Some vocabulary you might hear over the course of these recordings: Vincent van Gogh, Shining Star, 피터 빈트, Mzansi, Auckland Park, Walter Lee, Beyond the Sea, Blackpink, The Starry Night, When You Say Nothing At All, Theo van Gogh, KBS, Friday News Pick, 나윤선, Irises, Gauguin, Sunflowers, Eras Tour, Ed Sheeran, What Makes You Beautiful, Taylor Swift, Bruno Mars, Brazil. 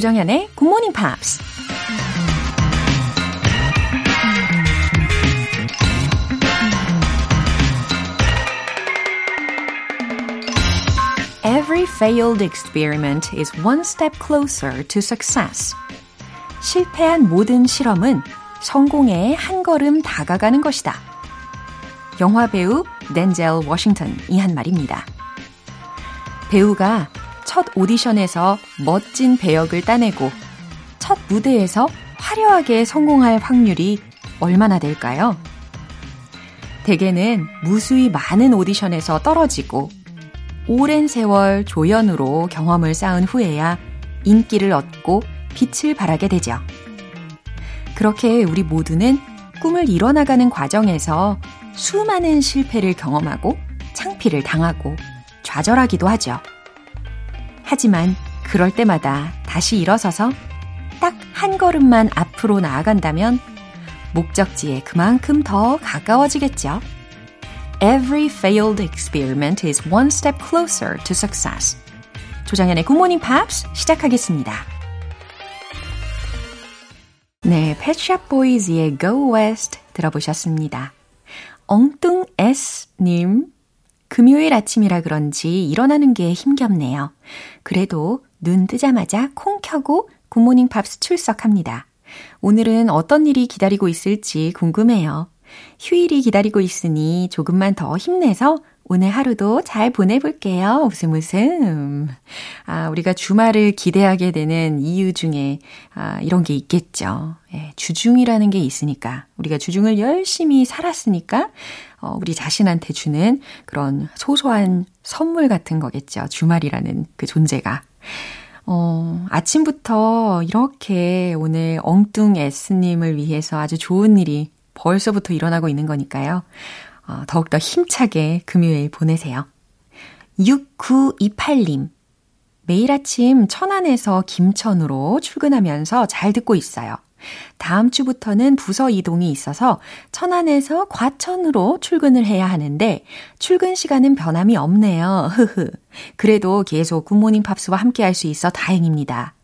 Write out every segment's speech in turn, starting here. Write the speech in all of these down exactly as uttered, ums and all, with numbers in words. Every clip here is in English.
조정현의 굿모닝 팝스. Every failed experiment is one step closer to success. 실패한 모든 실험은 성공에 한 걸음 다가가는 것이다. 영화배우 덴젤 워싱턴이 한 말입니다. 배우가 첫 오디션에서 멋진 배역을 따내고 첫 무대에서 화려하게 성공할 확률이 얼마나 될까요? 대개는 무수히 많은 오디션에서 떨어지고 오랜 세월 조연으로 경험을 쌓은 후에야 인기를 얻고 빛을 발하게 되죠. 그렇게 우리 모두는 꿈을 이뤄나가는 과정에서 수많은 실패를 경험하고 창피를 당하고 좌절하기도 하죠. 하지만 그럴 때마다 다시 일어서서 딱 한 걸음만 앞으로 나아간다면 목적지에 그만큼 더 가까워지겠죠. Every failed experiment is one step closer to success. 조정현의 굿모닝 팝스 시작하겠습니다. 네, 펫샵보이즈의 Go West 들어보셨습니다. 엉뚱 S님, 금요일 아침이라 그런지 일어나는 게 힘겹네요. 그래도 눈 뜨자마자 콩 켜고 굿모닝 팝스 출석합니다. 오늘은 어떤 일이 기다리고 있을지 궁금해요. 휴일이 기다리고 있으니 조금만 더 힘내서 오늘 하루도 잘 보내볼게요. 웃음 웃음. 아, 우리가 주말을 기대하게 되는 이유 중에 아, 이런 게 있겠죠. 예, 주중이라는 게 있으니까 우리가 주중을 열심히 살았으니까 어, 우리 자신한테 주는 그런 소소한 선물 같은 거겠죠. 주말이라는 그 존재가. 어, 아침부터 이렇게 오늘 엉뚱 S님을 위해서 아주 좋은 일이 벌써부터 일어나고 있는 거니까요. 어, 더욱더 힘차게 금요일 보내세요. 육구이팔 님, 매일 아침 천안에서 김천으로 출근하면서 잘 듣고 있어요. 다음 주부터는 부서 이동이 있어서 천안에서 과천으로 출근을 해야 하는데 출근 시간은 변함이 없네요. 그래도 계속 굿모닝 팝스와 함께 할 수 있어 다행입니다.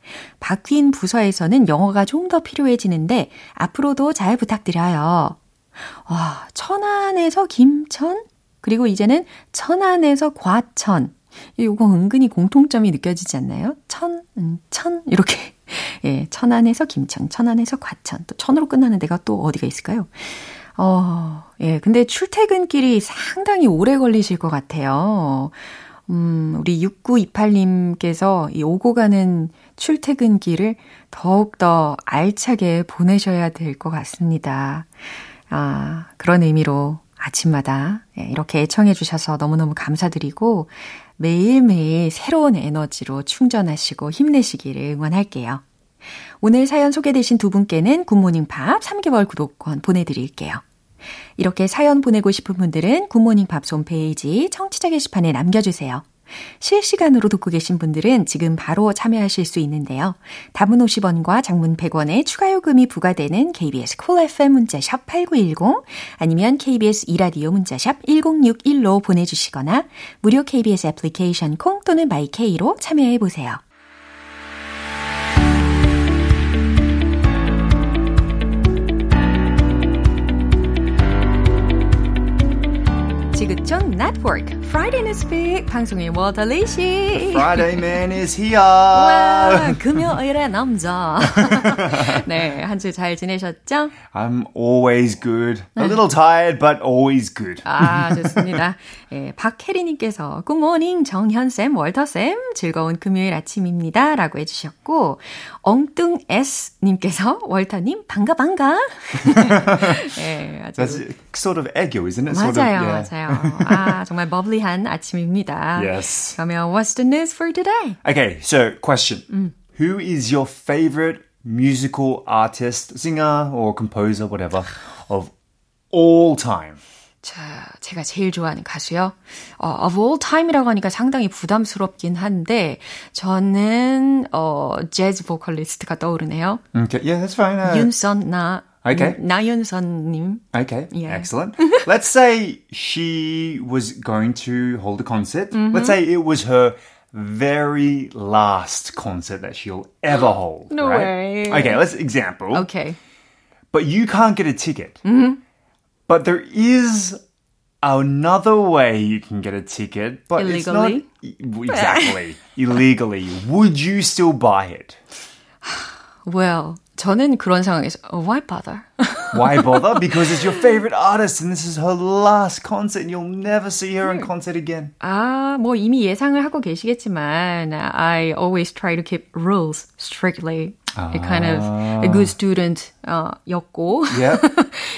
바뀐 부서에서는 영어가 좀 더 필요해지는데 앞으로도 잘 부탁드려요. 와, 천안에서 김천? 그리고 이제는 천안에서 과천. 이거 은근히 공통점이 느껴지지 않나요? 천, 음, 천 이렇게. 예, 천안에서 김천, 천안에서 과천. 또 천으로 끝나는 데가 또 어디가 있을까요? 어, 예, 근데 출퇴근길이 상당히 오래 걸리실 것 같아요. 음, 우리 육구이팔 님께서 이 오고 가는 출퇴근길을 더욱더 알차게 보내셔야 될 것 같습니다. 아, 그런 의미로 아침마다 이렇게 애청해 주셔서 너무너무 감사드리고 매일매일 새로운 에너지로 충전하시고 힘내시기를 응원할게요. 오늘 사연 소개되신 두 분께는 굿모닝 팝 삼 개월 구독권 보내드릴게요. 이렇게 사연 보내고 싶은 분들은 굿모닝 팝스 홈페이지 청취자 게시판에 남겨주세요. 실시간으로 듣고 계신 분들은 지금 바로 참여하실 수 있는데요. 담은 오십 원과 장문 백 원의 추가 요금이 부과되는 케이비에스 콜 에프엠 문자샵 팔구일공 아니면 케이비에스 이라디오 문자샵 일공육일로 보내주시거나 무료 케이비에스 애플리케이션 콩 또는 마이케이로 참여해보세요. 지구촌 네트워크 Friday News Pick 방송의 워터리시 Friday Man is here. 와, 금요일의 남자. 네, 한 주 잘 지내셨죠? I'm always good. A little tired but always good. 아, 좋습니다. 예, 박혜리님께서 Good morning 정현쌤, 월터쌤 즐거운 금요일 아침입니다 라고 해주셨고 엉뚱 S님께서 월터님 반가 반가 예, 아주 That's sort of 애교, isn't it? 맞아요, sort of, yeah. 맞아요. 아, 정말 버블리한 아침입니다. Yes. 그러면 what's the news for today? Okay, so question. 음. Who is your favorite musical artist, singer or composer, whatever, of all time? 자, 제가 제일 좋아하는 가수요. 어, of all time이라고 하니까 상당히 부담스럽긴 한데 저는 어, 재즈 보컬리스트가 떠오르네요. Okay, yeah, that's fine. Uh... 윤선 나. Okay. 나윤선님. Okay. Yeah. Excellent. Let's say she was going to hold a concert. Mm-hmm. Let's say it was her very last concert that she'll ever hold. No right? way. Okay, let's example. Okay. But you can't get a ticket. Mm-hmm. But there is another way you can get a ticket. But illegally? It's not, exactly. illegally. Would you still buy it? Well, 저는 그런 상황에서 oh, why bother? Why bother? Because it's your favorite artist and this is her last concert and you'll never see her in concert again. 아, 뭐 이미 예상을 하고 계시겠지만 I always try to keep rules strictly. 아. A kind of a good student uh, 였고. Yep.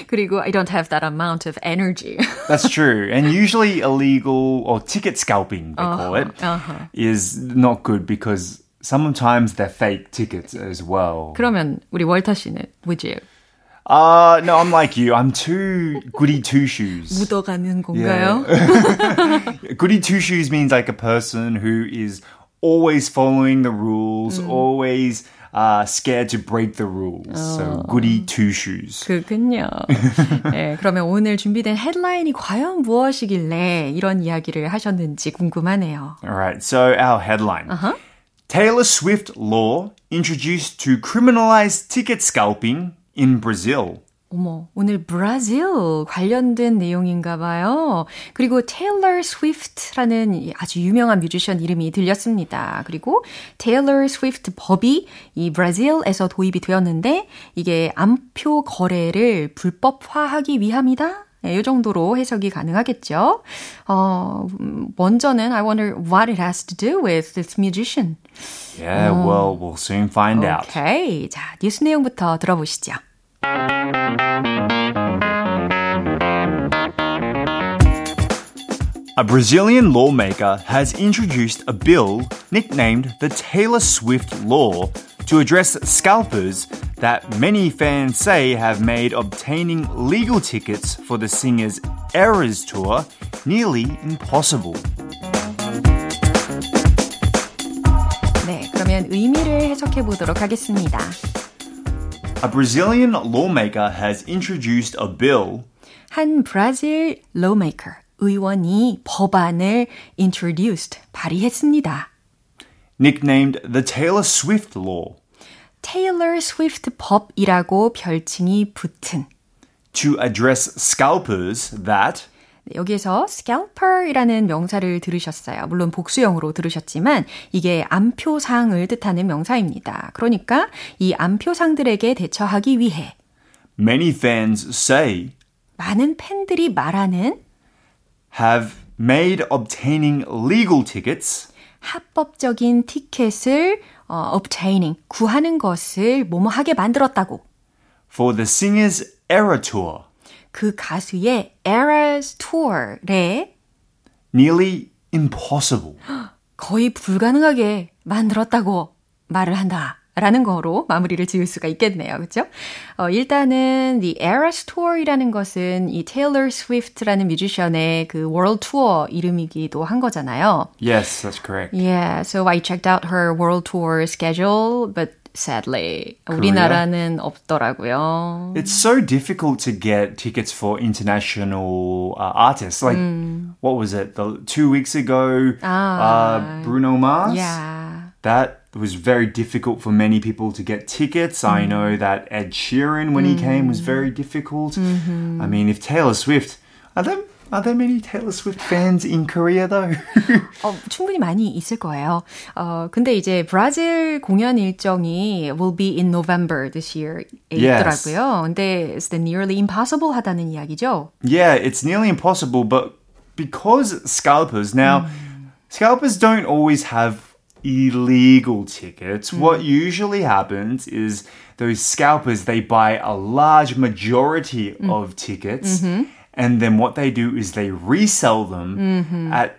그리고 I don't have that amount of energy. That's true. And usually illegal or ticket scalping, they uh-huh. call it, uh-huh. is not good because sometimes they're fake tickets as well. 그러면 우리 월터 씨는 would you? Uh, no, I'm like you. I'm too goody two-shoes. 묻어가는 건가요? Yeah. Goody two-shoes means like a person who is always following the rules, mm. always uh, scared to break the rules. Oh. So goody two-shoes. 그렇군요. 네, 그러면 오늘 준비된 헤드라인이 과연 무엇이길래 이런 이야기를 하셨는지 궁금하네요. Alright, so our headline. Uh-huh. Taylor Swift law introduced to criminalize ticket scalping in Brazil. 어머, 오늘 브라질 관련된 내용인가 봐요. 그리고 Taylor Swift라는 아주 유명한 뮤지션 이름이 들렸습니다. 그리고 Taylor Swift 법이 이 브라질에서 도입이 되었는데 이게 암표 거래를 불법화하기 위함이다. 네, 이 정도로 해석이 가능하겠죠. 어, 먼저는 I wonder what it has to do with this musician. Yeah, 어, well, we'll soon find okay. out. Okay, 자, 뉴스 내용부터 들어보시죠. A Brazilian lawmaker has introduced a bill nicknamed the Taylor Swift Law to address scalpers that many fans say have made obtaining legal tickets for the singer's Eras Tour nearly impossible. 네, 그러면 의미를 해석해 보도록 하겠습니다. A Brazilian lawmaker has introduced a bill. 한 브라질 lawmaker, 의원이 법안을 introduced, 발의했습니다. Nicknamed the Taylor Swift Law. Taylor Swift 법이라고 별칭이 붙은. To address scalpers that. 여기에서 scalper이라는 명사를 들으셨어요. 물론 복수형으로 들으셨지만 이게 암표상을 뜻하는 명사입니다. 그러니까 이 암표상들에게 대처하기 위해. Many fans say. 많은 팬들이 말하는. Have made obtaining legal tickets. 합법적인 티켓을 어, obtaining, 구하는 것을 뭐뭐하게 만들었다고. For the singer's era tour. 그 가수의 Eras Tour에 nearly impossible. 거의 불가능하게 만들었다고 말을 한다. 라는 거로 마무리를 지을 수가 있겠네요. 그렇죠? 어, 일단은 The Eras Tour이라는 것은 이 Taylor Swift라는 뮤지션의 그 월드 투어 이름이기도 한 거잖아요. Yes, that's correct. Yeah, so I checked out her world tour schedule, but sadly, Korea? 우리나라는 없더라고요. It's so difficult to get tickets for international uh, artists. Like, mm. what was it? The, two weeks ago, ah, uh, Bruno Mars? Yeah. That was very difficult for many people to get tickets. Mm. I know that Ed Sheeran, when mm. he came, was very difficult. Mm-hmm. I mean, if Taylor Swift... I don't... Are there many Taylor Swift fans in Korea, though? 어, 충분히 많이 있을 거예요. 어, 근데 이제 브라질 공연 일정이 will be in November this year. Yes. 있더라고요. 근데 it's the nearly impossible 하다는 이야기죠? Yeah, it's nearly impossible, but because scalpers, now, mm. scalpers don't always have illegal tickets. Mm. What usually happens is those scalpers, they buy a large majority mm. of tickets. Mm-hmm. And then what they do is they resell them mm-hmm. at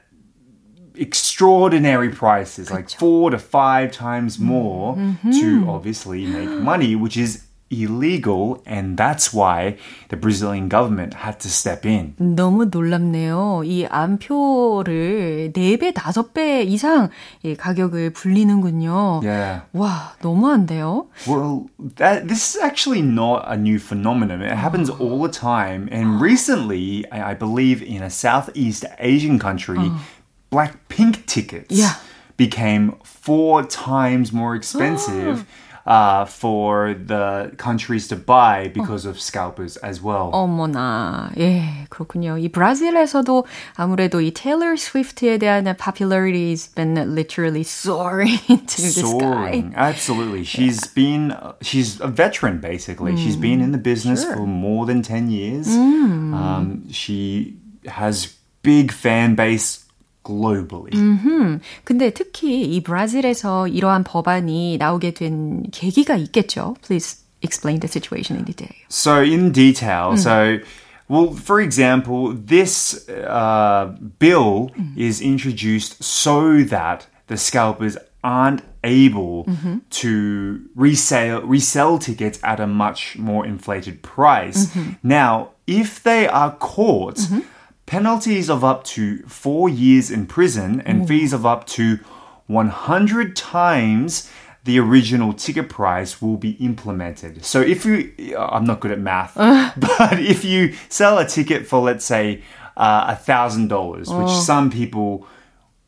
extraordinary prices, 그쵸. Like four to five times more mm-hmm. to obviously make money, which is illegal. And that's why the Brazilian government had to step in. 너무 놀랍네요. 이 암표를 네 배, 다섯 배 이상 가격을 불리는군요. Yeah. 와, 너무한데요? Well, that, this is actually not a new phenomenon. It happens uh. all the time. And recently, I, I believe in a Southeast Asian country, uh. Blackpink tickets. Yeah. became four times more expensive uh, for the countries to buy because 어. of scalpers as well. 어머나, 예, 그렇군요. 이 브라질에서도 아무래도 이 Taylor Swift에 대한 popularity has been literally soaring into the soaring. sky. Absolutely. She's yeah. been, she's a veteran basically. Mm. She's been in the business sure. for more than ten years. Mm. Um, she has big fan base globally. 음흠. 근데 특히 이 브라질에서 이러한 법안이 나오게 된 계기가 있겠죠. Please explain the situation in detail. So in detail, mm. so well, for example, this uh, bill mm. is introduced so that the scalpers aren't able mm-hmm. to resell resell tickets at a much more inflated price. Mm-hmm. Now, if they are caught. Mm-hmm. Penalties of up to four years in prison and mm. fees of up to one hundred times the original ticket price will be implemented. So if you, I'm not good at math, but if you sell a ticket for, let's say, uh, one thousand dollars, oh. which some people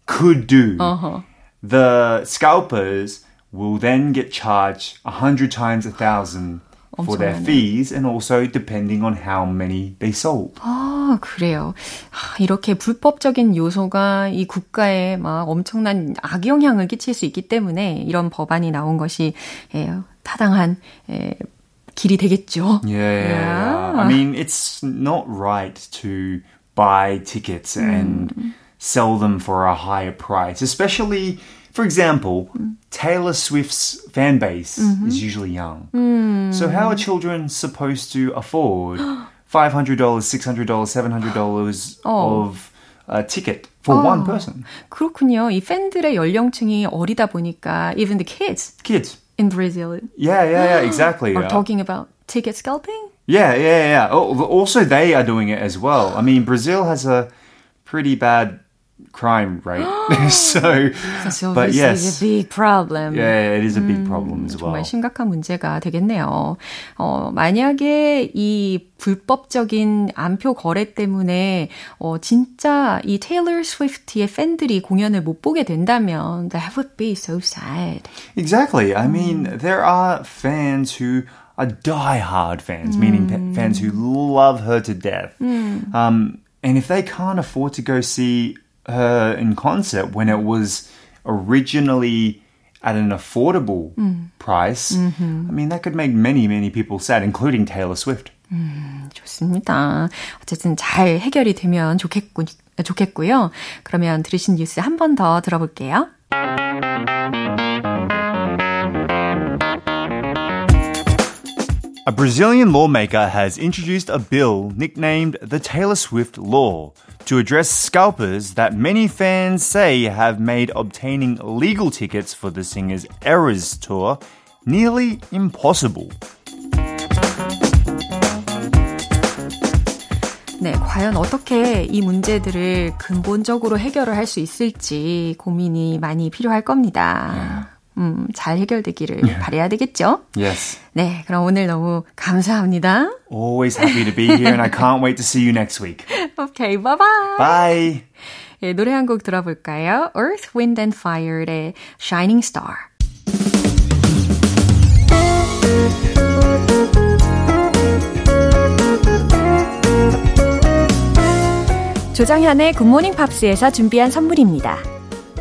could do, uh-huh. the scalpers will then get charged one hundred times one thousand dollars. for their fees and also depending on how many they sold. 아, 그래요. 이렇게 불법적인 요소가 이 국가에 막 엄청난 악영향을 끼칠 수 있기 때문에 이런 법안이 나온 것이 예, 타당한 예, 길이 되겠죠. Yeah. yeah. I mean, it's not right to buy tickets and 음. sell them for a higher price, especially for example, mm. Taylor Swift's fan base mm-hmm. is usually young. Mm. So how are children supposed to afford five hundred dollars, six hundred dollars, seven hundred dollars oh. of a ticket for oh. one person? 그렇군요. 이 팬들의 연령층이 어리다 보니까 even the kids. Kids. In Brazil. Yeah, yeah, yeah, exactly. Are yeah. talking about ticket scalping? Yeah, yeah, yeah. Oh, also, they are doing it as well. I mean, Brazil has a pretty bad... crime, right? so, so but yes, it's a big problem. Yeah, it is a big problem 음, as well. 정말 심각한 문제가 되겠네요. 어, 만약에 이 불법적인 암표 거래 때문에 어, 진짜 이 Taylor Swift의 팬들이 공연을 못 보게 된다면 that would be so sad. Exactly. I mean, 음. there are fans who are die-hard fans, 음. meaning fans who love her to death. 음. Um, and if they can't afford to go see her in concert when it was originally at an affordable mm. price. Mm-hmm. I mean, that could make many, many people sad, including Taylor Swift. 음, 좋습니다. 어쨌든 잘 해결이 되면 좋겠군, 좋겠고요. 그러면 들으신 뉴스 한 번 더 들어볼게요. A Brazilian lawmaker has introduced a bill nicknamed the Taylor Swift Law to address scalpers that many fans say have made obtaining legal tickets for the singer's Eras Tour nearly impossible. 네, 과연 어떻게 이 문제들을 근본적으로 해결을 할 수 있을지 고민이 많이 필요할 겁니다. Yeah. 음, 잘 해결되기를 바라야 되겠죠? Yes. 네, 그럼 오늘 너무 감사합니다. Always happy to be here and I can't wait to see you next week. Okay, bye-bye. Bye. 예, 노래 한 곡 들어볼까요? Earth, Wind and Fire의 Shining Star. 조장현의 굿모닝 팝스에서 준비한 선물입니다.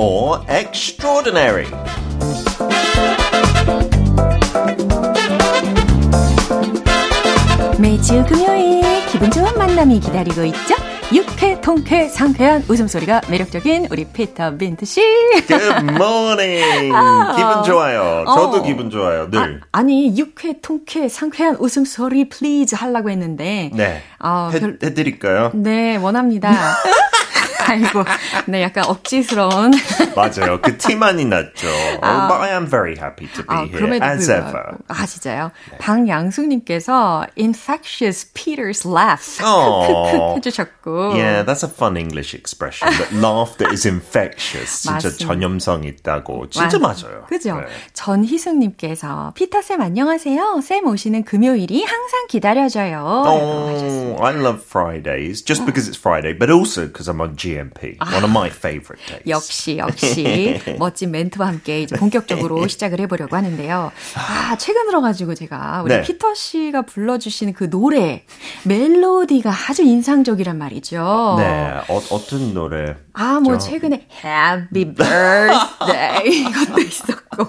Or extraordinary. 매주 금요일 기분 좋은 만남이 기다리고 있죠? 육회, 통쾌, 상쾌한 웃음소리가 매력적인 우리 피터 빈트 씨. Good morning. 아, 기분 좋아요. 저도 어. 기분 좋아요. 늘. 아, 아니 육회, 통쾌, 상쾌한 웃음소리 please 하려고 했는데. 네. 어, 해, 별, 해드릴까요? 네, 원합니다. 아이고, 네, 약간 억지스러운. 맞아요. 그 티만이 났죠. 아, but I am very happy to be 아, here, as ever. 아, 진짜요? 네. 박양숙님께서 infectious Peter's laughs 해주셨고. Yeah, that's a fun English expression. That laugh that is infectious. 진짜 전염성 있다고. 진짜 맞, 맞아요. 그죠? 네. 전희숙님께서 피터쌤 안녕하세요. 쌤 오시는 금요일이 항상 기다려져요. Oh, I love Fridays. Just because it's Friday, but also because I'm on G M P. 아, one of my favorite days. 역시, 역시. 멋진 멘트와 함께 이제 본격적으로 시작을 해보려고 하는데요. 아, 최근 들어가지고 제가 우리 네. 피터 씨가 불러주시는 그 노래, 멜로디가 아주 인상적이란 말이죠. 네, 어, 어떤 노래? 아, 뭐 저... 최근에 Happy Birthday 이것도 있었고.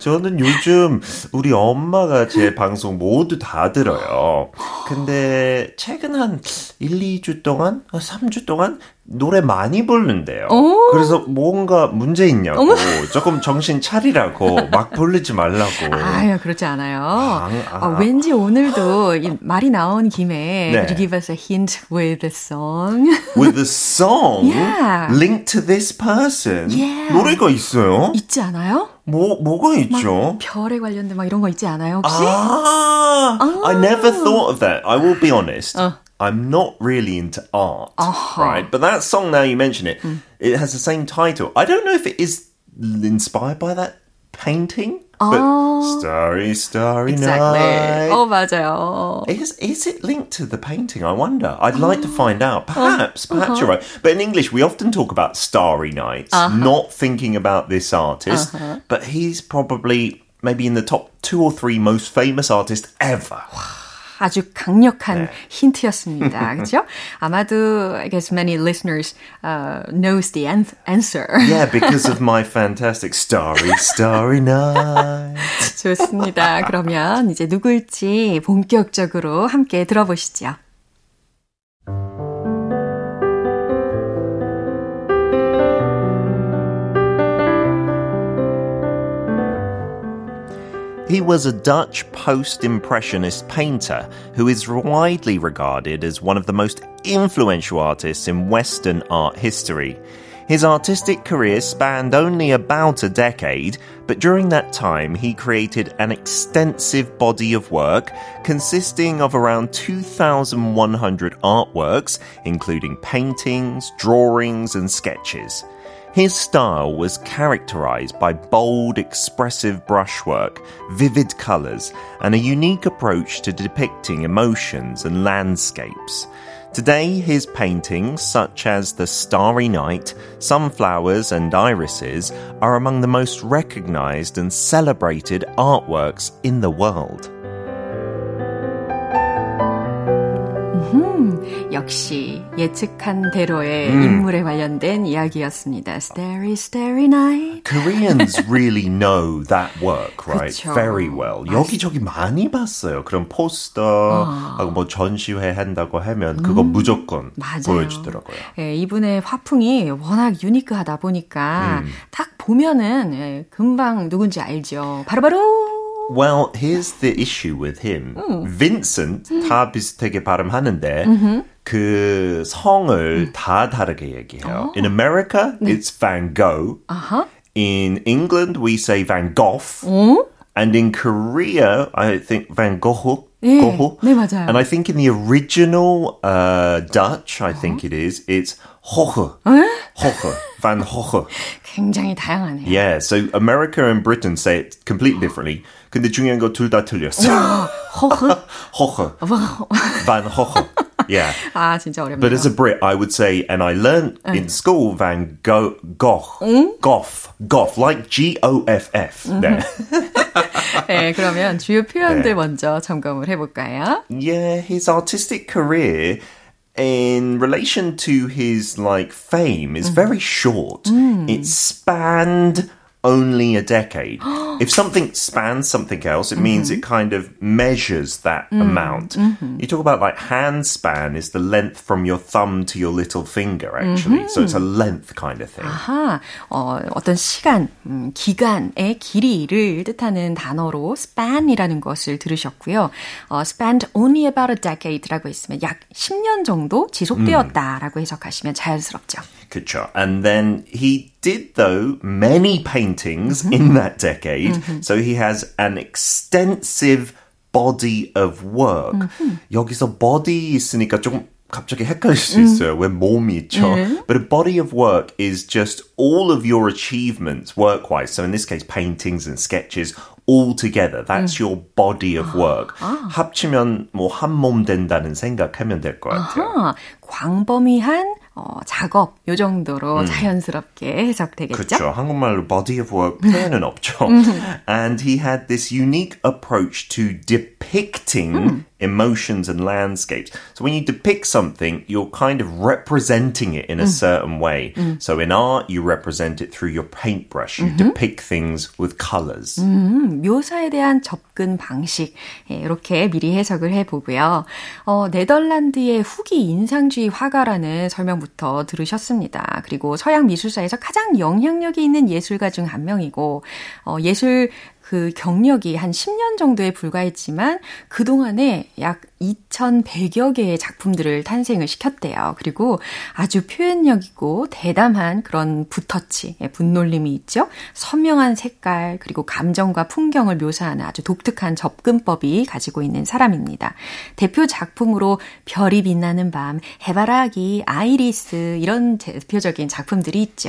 저는 요즘 우리 엄마가 제 방송 모두 다 들어요. 근데 최근 한 일, 이 주 동안, 삼 주 동안 노래 많이 부르는데요. 그래서 뭔가 문제 있냐고, 어머? 조금 정신 차리라고, 막 부르지 말라고. 아유, 그렇지 않아요. 아, 아. 어, 왠지 오늘도 이, 말이 나온 김에 네. Could you give us a hint with a song? With a song? Yeah. Linked to this person? Yeah. 노래가 있어요? 있지 않아요? 뭐, 뭐가 있죠? 별에 관련된 막 이런 거 있지 않아요, 혹시? 아, 아. I never thought of that. I will be honest. 어. I'm not really into art, uh-huh. right? But that song, now you mention it, mm. it has the same title. I don't know if it is inspired by that painting, oh. but Starry, Starry exactly. Night. Oh, 맞아요. Is, is it linked to the painting? I wonder. I'd oh. like to find out. Perhaps, oh. perhaps uh-huh. you're right. But in English, we often talk about Starry Nights, uh-huh. not thinking about this artist, uh-huh. but he's probably maybe in the top two or three most famous artists ever. 아주 강력한 네. 힌트였습니다. 그렇죠? 아마도 I guess many listeners uh, knows the an- answer. Yeah, because of my fantastic starry, starry night. 좋습니다. 그러면 이제 누굴지 본격적으로 함께 들어보시죠. He was a Dutch post-impressionist painter who is widely regarded as one of the most influential artists in Western art history. His artistic career spanned only about a decade, but during that time he created an extensive body of work consisting of around two thousand one hundred artworks, including paintings, drawings, and sketches. His style was characterized by bold, expressive brushwork, vivid colors, and a unique approach to depicting emotions and landscapes. Today, his paintings, such as The Starry Night, Sunflowers, and Irises, are among the most recognized and celebrated artworks in the world. 음, 역시 예측한 대로의 음. 인물에 관련된 이야기였습니다. Starry, Starry Night. Koreans really know that work, right? 그쵸. Very well. 아, 여기저기 많이 봤어요. 그런 포스터, 어. 뭐 전시회 한다고 하면 그거 음. 무조건 맞아요. 보여주더라고요. 예, 이분의 화풍이 워낙 유니크하다 보니까 음. 딱 보면은 예, 금방 누군지 알죠. 바로바로 바로 Well, here's the issue with him. Mm. Vincent, mm. 다 비슷하게 발음하는데 mm-hmm. 그 성을 mm. 다 다르게 얘기해요. Oh. In America, 네. it's Van Gogh. Uh-huh. In England, we say Van Gogh. Oh? And in Korea, I think Van Gogh. 예. Gogh. 네, 맞아요. And I think in the original uh, Dutch, I oh? think it is, it's Gogh. 에? Gogh. Van Gogh. 굉장히 다양하네요. Yeah, so America and Britain say it completely differently. 근데 중요한 거 둘 다 틀렸어요. 호흐? 호흐. Van Gogh. Yeah. 아, 진짜 어렵네요. But as a Brit, I would say, and I learned in school, Van Gogh. Goff. Goff. Like G O F F. 네. 네, 그러면 주요 표현들 먼저 점검을 해볼까요? Yeah, his artistic career... in relation to his like fame is mm. very short. Mm. It spanned only a decade. If something spans something else, it mm-hmm. means it kind of measures that mm-hmm. amount. Mm-hmm. You talk about like hand span is the length from your thumb to your little finger, actually. Mm-hmm. So it's a length kind of thing. 아하, 어, 어떤 시간, 음, 기간의 길이를 뜻하는 단어로 span이라는 것을 들으셨고요. 어, spanned only about a decade라고 했으면 약 10년 정도 지속되었다라고 음. 해석하시면 자연스럽죠. 그렇죠. And then he did, though, many paintings mm-hmm. in that decade. Mm-hmm. So he has an extensive body of work. Mm-hmm. 여기서 body 있으니까 조금 갑자기 헷갈릴 수 있어요. 왜 몸이 있죠? Mm-hmm. But a body of work is just all of your achievements work-wise. So in this case, paintings and sketches all together. That's mm. your body of work. 아, 아. 합치면 뭐 한 몸 된다는 생각하면 될 것 같아요. 아하, 광범위한 어, 작업 요 정도로 음. 자연스럽게 해석되겠죠? 그렇죠. 한국말로 body of work 표현은 없죠. And he had this unique approach to depicting 음. emotions and landscapes. So when you depict something, you're kind of representing it in a 음. certain way. 음. So in art, you represent it through your paintbrush. You 음흠. depict things with colors. 음, 묘사에 대한 접근 방식 예, 이렇게 미리 해석을 해보고요. 어, 네덜란드의 후기 인상주의 화가라는 설명부터 들으셨습니다. 그리고 서양 미술사에서 가장 영향력이 있는 예술가 중 한 명이고 어, 예술 그 경력이 한 10년 정도에 불과했지만 그동안에 약 이천백여 개의 작품들을 탄생을 시켰대요. 그리고 아주 표현력이고 대담한 그런 붓터치, 붓놀림이 있죠. 선명한 색깔, 그리고 감정과 풍경을 묘사하는 아주 독특한 접근법이 가지고 있는 사람입니다. 대표 작품으로 별이 빛나는 밤, 해바라기, 아이리스 이런 대표적인 작품들이 있죠.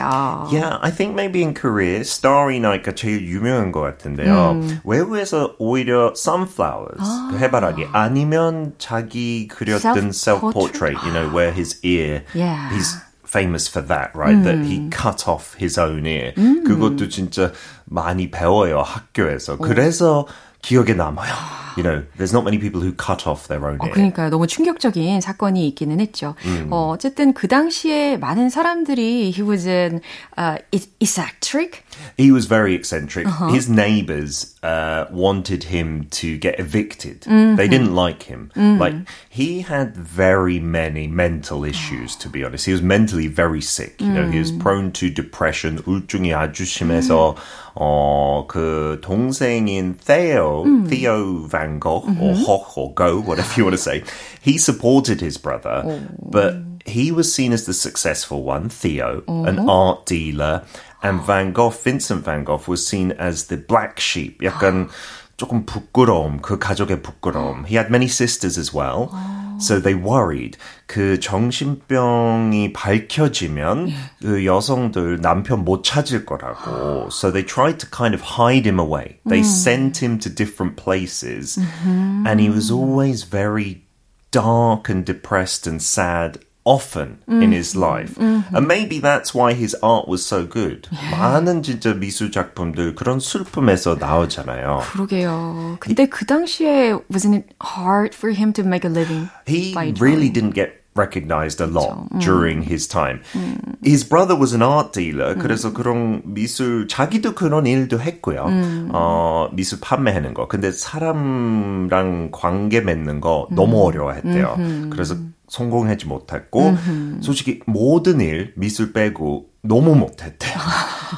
Yeah, I think maybe in Korea, Starry Night가 제일 유명한 것 같은데요. 음. 외국에서 오히려 sunflowers, 아. 그 해바라기 아니면 자기 그렸던 self-portrait, self you know, where his ear, yeah. he's famous for that, right? 음. That he cut off his own ear. 음. 그것도 진짜 많이 배워요, 학교에서. 오. 그래서 기억에 남아요. You know, there's not many people who cut off their own ear. 어, 그러니까요. 너무 충격적인 사건이 있기는 했죠. 음. 어, 어쨌든 그 당시에 많은 사람들이 he was an uh, eccentric. He was very eccentric. Uh-huh. His neighbors uh, wanted him to get evicted. Mm-hmm. They didn't like him. Mm-hmm. Like, he had very many mental issues, to be honest. He was mentally very sick. You know, mm-hmm. he was prone to depression. 우울증이 아주 심해서 mm-hmm. 어, 그 동생인 Theo, mm-hmm. Theo van Van Gogh mm-hmm. or Hoch or Go, whatever you want to say. He supported his brother, oh. but he was seen as the successful one, Theo, oh. an art dealer, and Van Gogh, Vincent van Gogh, was seen as the black sheep. 약간 조금 부끄러움, 그 가족의 부끄러움. He had many sisters as well. Oh. So they worried. 그 정신병이 밝혀지면 그 여성들 남편 못 찾을 거라고. So they tried to kind of hide him away. They mm. sent him to different places. Mm-hmm. And he was always very dark and depressed and sad. Often mm. in his life. Mm-hmm. And maybe that's why his art was so good. Yeah. 많은 진짜 미술 작품들 그런 슬픔에서 나오잖아요. 그러게요. 근데 he, 그 당시에 wasn't it hard for him to make a living? He really drawing? didn't get recognized a lot 그렇죠. during mm. his time. Mm. His brother was an art dealer. Mm. 그래서 그런 미술 자기도 그런 일도 했고요. Mm. 어, 미술 판매하는 거. 근데 사람랑 관계 맺는 거 mm. 너무 어려워했대요. Mm-hmm. 그래서 성공하지 못했고 mm-hmm. 솔직히 모든 일 미술 빼고 너무 못했대요.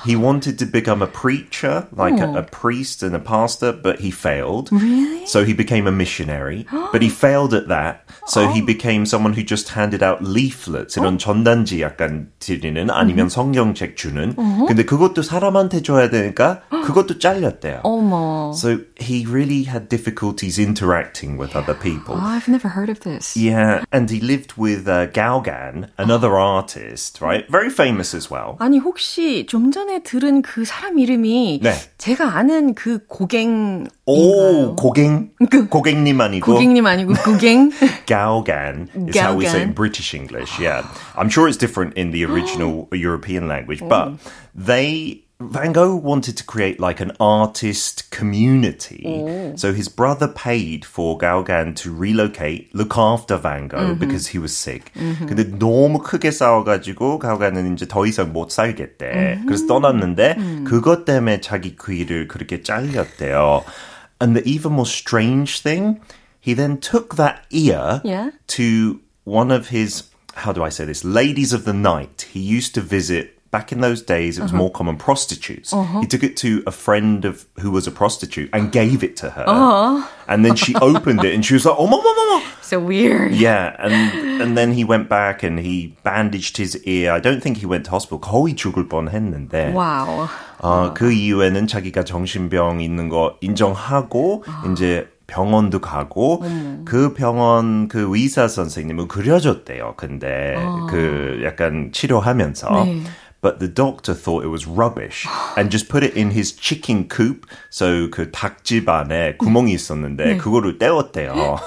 He wanted to become a preacher, like oh. a, a priest and a pastor, but he failed. Really? So he became a missionary, but he failed at that. So oh. he became someone who just handed out leaflets, 이런 oh. 전단지 약간 드리는 아니면 mm-hmm. 성경책 주는. Uh-huh. 근데 그것도 사람한테 줘야 되니까 그것도 잘렸대요. 어머. So he really had difficulties interacting with other people. Oh, I've never heard of this. Yeah, and he lived with uh, Gauguin, another oh. artist, right? Very famous as well. Well. 아니 혹시 좀 전에 들은 그 사람 이름이 네. 제가 아는 그 고갱 오 고갱 그, 고갱님 아니고 고갱님 아니고 고갱 Gauguin is Gauguin. how we say in British English. Yeah, I'm sure it's different in the original European language, but they Van Gogh wanted to create like an artist community. Mm. So his brother paid for Gauguin to relocate, look after Van Gogh mm-hmm. because he was sick. Mm-hmm. 근데 너무 크게 싸워가지고 Gauguin은 이제 더 이상 못 살겠대. Mm-hmm. 그래서 떠났는데 mm. 그것 때문에 자기 귀를 그렇게 잘렸대요. And the even more strange thing, he then took that ear yeah. to one of his, how do I say this, ladies of the night. He used to visit Back in those days, it was uh-huh. more common prostitutes. Uh-huh. He took it to a friend of who was a prostitute and gave it to her. Uh-huh. And then she opened it and she was like, oh, my, my, my. So weird. Yeah. And, and then he went back and he bandaged his ear. I don't think he went to hospital. 거의 죽을 뻔했는데. Wow. 어, 그 이후에는 자기가 정신병 있는 거 인정하고 uh-huh. 이제 병원도 가고 um. 그 병원 그 의사 선생님을 그려줬대요. 근데 uh-huh. 그 약간 치료하면서. 네. But the doctor thought it was rubbish and just put it in his chicken coop. So 그 닭집 안에 구멍이 있었는데 네. 그거를 떼었대요.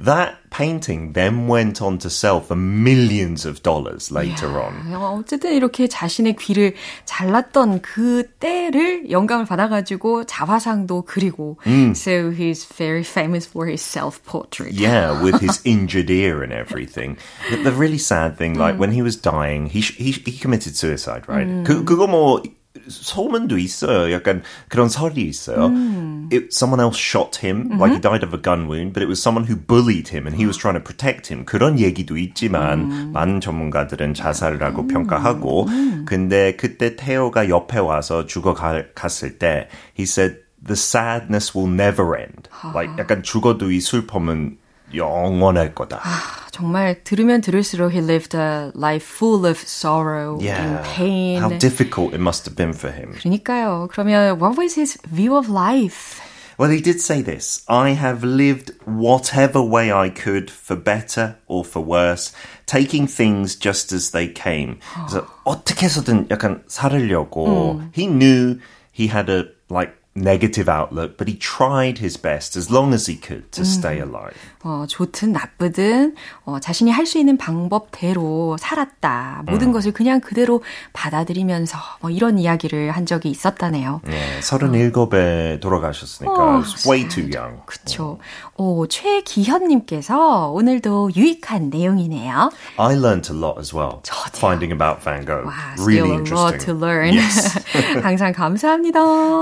That painting then went on to sell for millions of dollars later on. 어쨌든 이렇게 자신의 귀를 잘랐던 그 때를 영감을 받아가지고 자화상도 그리고. Mm. So he's very famous for his self-portrait. Yeah, with his injured ear and everything. The really sad thing, like mm. when he was dying, he he, he committed suicide, right? Mm. 그 그거 뭐. 소문도 있어요. 약간 그런 설이 있어요. Mm. It, someone else shot him, mm-hmm. like he died of a gun wound, but it was someone who bullied him and he was trying to protect him. 그런 얘기도 있지만 mm. 많은 전문가들은 자살이라고 mm. 평가하고 mm. 근데 그때 태호가 옆에 와서 죽어갔을 때 he said, the sadness will never end. Like, 약간 죽어도 이 슬픔은 영원할 거다. 아, 정말 들으면 들을수록 he lived a life full of sorrow yeah. and pain. How difficult it must have been for him. 그러니까요. 그러면 what was his view of life? Well, he did say this. I have lived whatever way I could, for better or for worse, taking things just as they came. 그래서 어떻게 해서든 약간 살으려고. 음. He knew he had a, like, negative outlook, but he tried his best as long as he could to 음. stay alive. 어, 좋든 나쁘든 어, 자신이 할 수 있는 방법대로 살았다. 모든 음. 것을 그냥 그대로 받아들이면서 뭐 이런 이야기를 한 적이 있었다네요. 네, 서른일곱에 어. 돌아가셨으니까 어, way too young. 그렇죠. 어. 최기현님께서 오늘도 유익한 내용이네요. I learned a lot as well. 저도요. Finding about Van Gogh. 와, really still interesting. A lot to learn. Yes. 항상 감사합니다.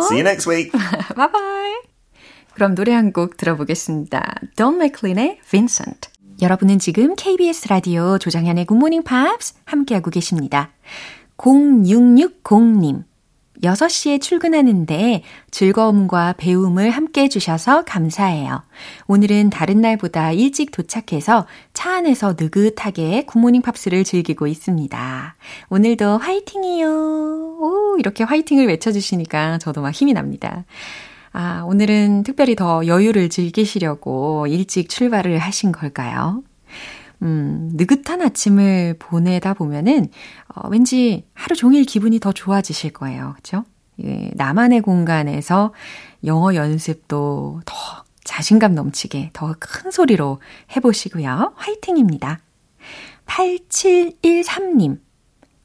See you next week. Bye-bye. 그럼 노래 한 곡 들어보겠습니다. Don McLean의 Vincent. 여러분은 지금 KBS 라디오 조장현의 Good Morning Pops 함께하고 계십니다. 공육육공님. 여섯 시에 출근하는데 즐거움과 배움을 함께 해주셔서 감사해요. 오늘은 다른 날보다 일찍 도착해서 차 안에서 느긋하게 굿모닝 팝스를 즐기고 있습니다. 오늘도 화이팅이요. 오, 이렇게 화이팅을 외쳐주시니까 저도 막 힘이 납니다. 아, 오늘은 특별히 더 여유를 즐기시려고 일찍 출발을 하신 걸까요? 음, 느긋한 아침을 보내다 보면은 어, 왠지 하루 종일 기분이 더 좋아지실 거예요. 그렇죠? 예, 나만의 공간에서 영어 연습도 더 자신감 넘치게 더 큰 소리로 해보시고요. 화이팅입니다. 팔칠일삼님.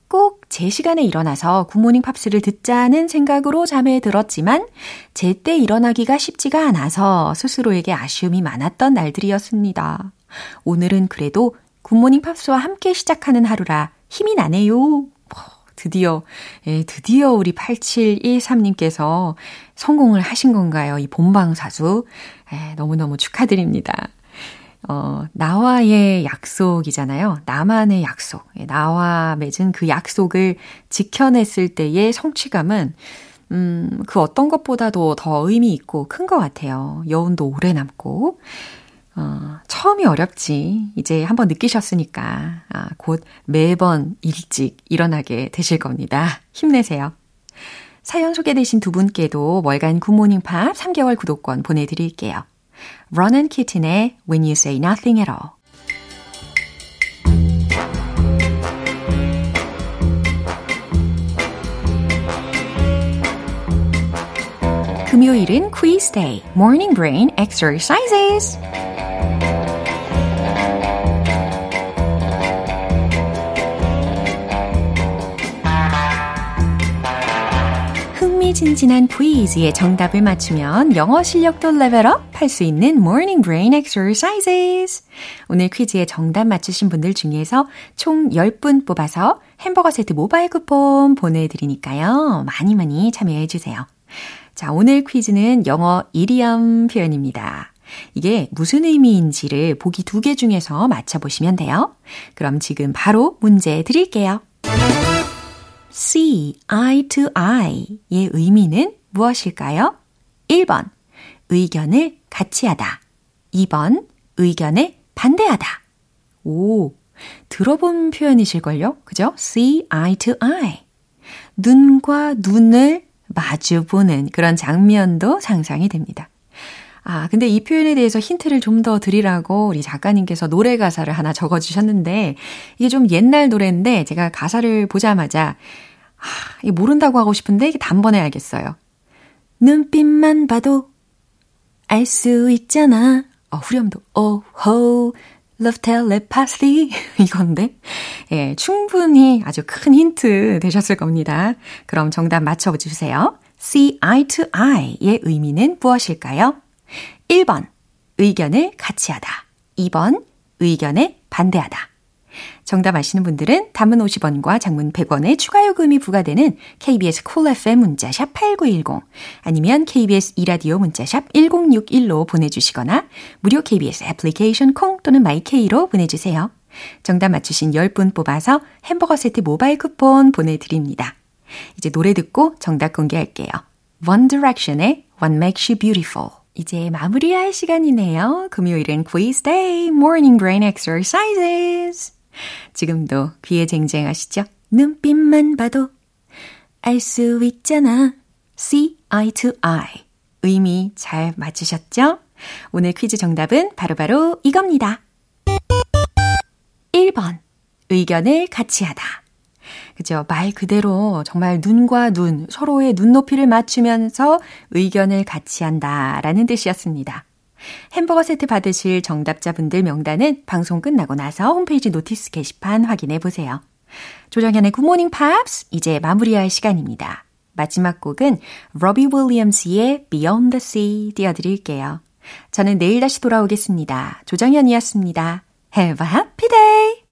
꼭 제 시간에 일어나서 굿모닝 팝스를 듣자는 생각으로 잠에 들었지만 제때 일어나기가 쉽지가 않아서 스스로에게 아쉬움이 많았던 날들이었습니다. 오늘은 그래도 굿모닝 팝스와 함께 시작하는 하루라 힘이 나네요. 드디어, 예, 드디어 우리 팔칠일삼님께서 성공을 하신 건가요? 이 본방사수. 예, 너무너무 축하드립니다. 어, 나와의 약속이잖아요. 나만의 약속. 예, 나와 맺은 그 약속을 지켜냈을 때의 성취감은 음, 그 어떤 것보다도 더 의미 있고 큰 것 같아요. 여운도 오래 남고. 어, 처음이 어렵지. 이제 한번 느끼셨으니까 아, 곧 매번 일찍 일어나게 되실 겁니다. 힘내세요. 사연 소개되신 두 분께도 월간 굿모닝팝 삼 개월 구독권 보내드릴게요. Run and Kitten의 When You Say Nothing At All. 금요일은 퀴즈 데이, Morning Brain Exercises. 흥미진진한 퀴즈의 정답을 맞추면 영어 실력도 레벨업 할 수 있는 Morning Brain Exercises. 오늘 퀴즈에 정답 맞추신 분들 중에서 총 열 분 뽑아서 햄버거 세트 모바일 쿠폰 보내드리니까요. 많이 많이 참여해주세요. 자, 오늘 퀴즈는 영어 이디엄 표현입니다. 이게 무슨 의미인지를 보기 두 개 중에서 맞춰보시면 돼요. 그럼 지금 바로 문제 드릴게요. See eye to eye의 의미는 무엇일까요? 일 번, 의견을 같이 하다. 이 번, 의견에 반대하다. 오, 들어본 표현이실걸요? 그죠? See eye to eye. 눈과 눈을 마주보는 그런 장면도 상상이 됩니다. 아, 근데 이 표현에 대해서 힌트를 좀 더 드리라고 우리 작가님께서 노래 가사를 하나 적어주셨는데, 이게 좀 옛날 노래인데 제가 가사를 보자마자 아, 이게 모른다고 하고 싶은데 이게 단번에 알겠어요. 눈빛만 봐도 알 수 있잖아. 어, 후렴도 오호 love telepathy 이건데, 예, 충분히 아주 큰 힌트 되셨을 겁니다. 그럼 정답 맞춰주세요. See eye to eye의 의미는 무엇일까요? 일 번, 의견을 같이 하다. 이 번, 의견에 반대하다. 정답 아시는 분들은 단문 오십 원과 장문 백 원의 추가 요금이 부과되는 케이비에스 콜 에프엠 문자샵 팔구일공 아니면 케이비에스 이라디오 문자샵 일공육일로 보내주시거나 무료 케이비에스 애플리케이션 콩 또는 마이케이로 보내주세요. 정답 맞추신 열 분 뽑아서 햄버거 세트 모바일 쿠폰 보내드립니다. 이제 노래 듣고 정답 공개할게요. One Direction의 What Makes You Beautiful. 이제 마무리할 시간이네요. 금요일은 quiz day, morning brain exercises. 지금도 귀에 쟁쟁하시죠? 눈빛만 봐도 알 수 있잖아. See eye to eye. 의미 잘 맞추셨죠? 오늘 퀴즈 정답은 바로바로 이겁니다. 일 번, 의견을 같이 하다. 그죠? 말 그대로 정말 눈과 눈, 서로의 눈높이를 맞추면서 의견을 같이 한다라는 뜻이었습니다. 햄버거 세트 받으실 정답자분들 명단은 방송 끝나고 나서 홈페이지 노티스 게시판 확인해 보세요. 조정현의 굿모닝 팝스 이제 마무리할 시간입니다. 마지막 곡은 로비 윌리엄스의 Beyond the Sea 띄워드릴게요. 저는 내일 다시 돌아오겠습니다. 조정현이었습니다. Have a happy day!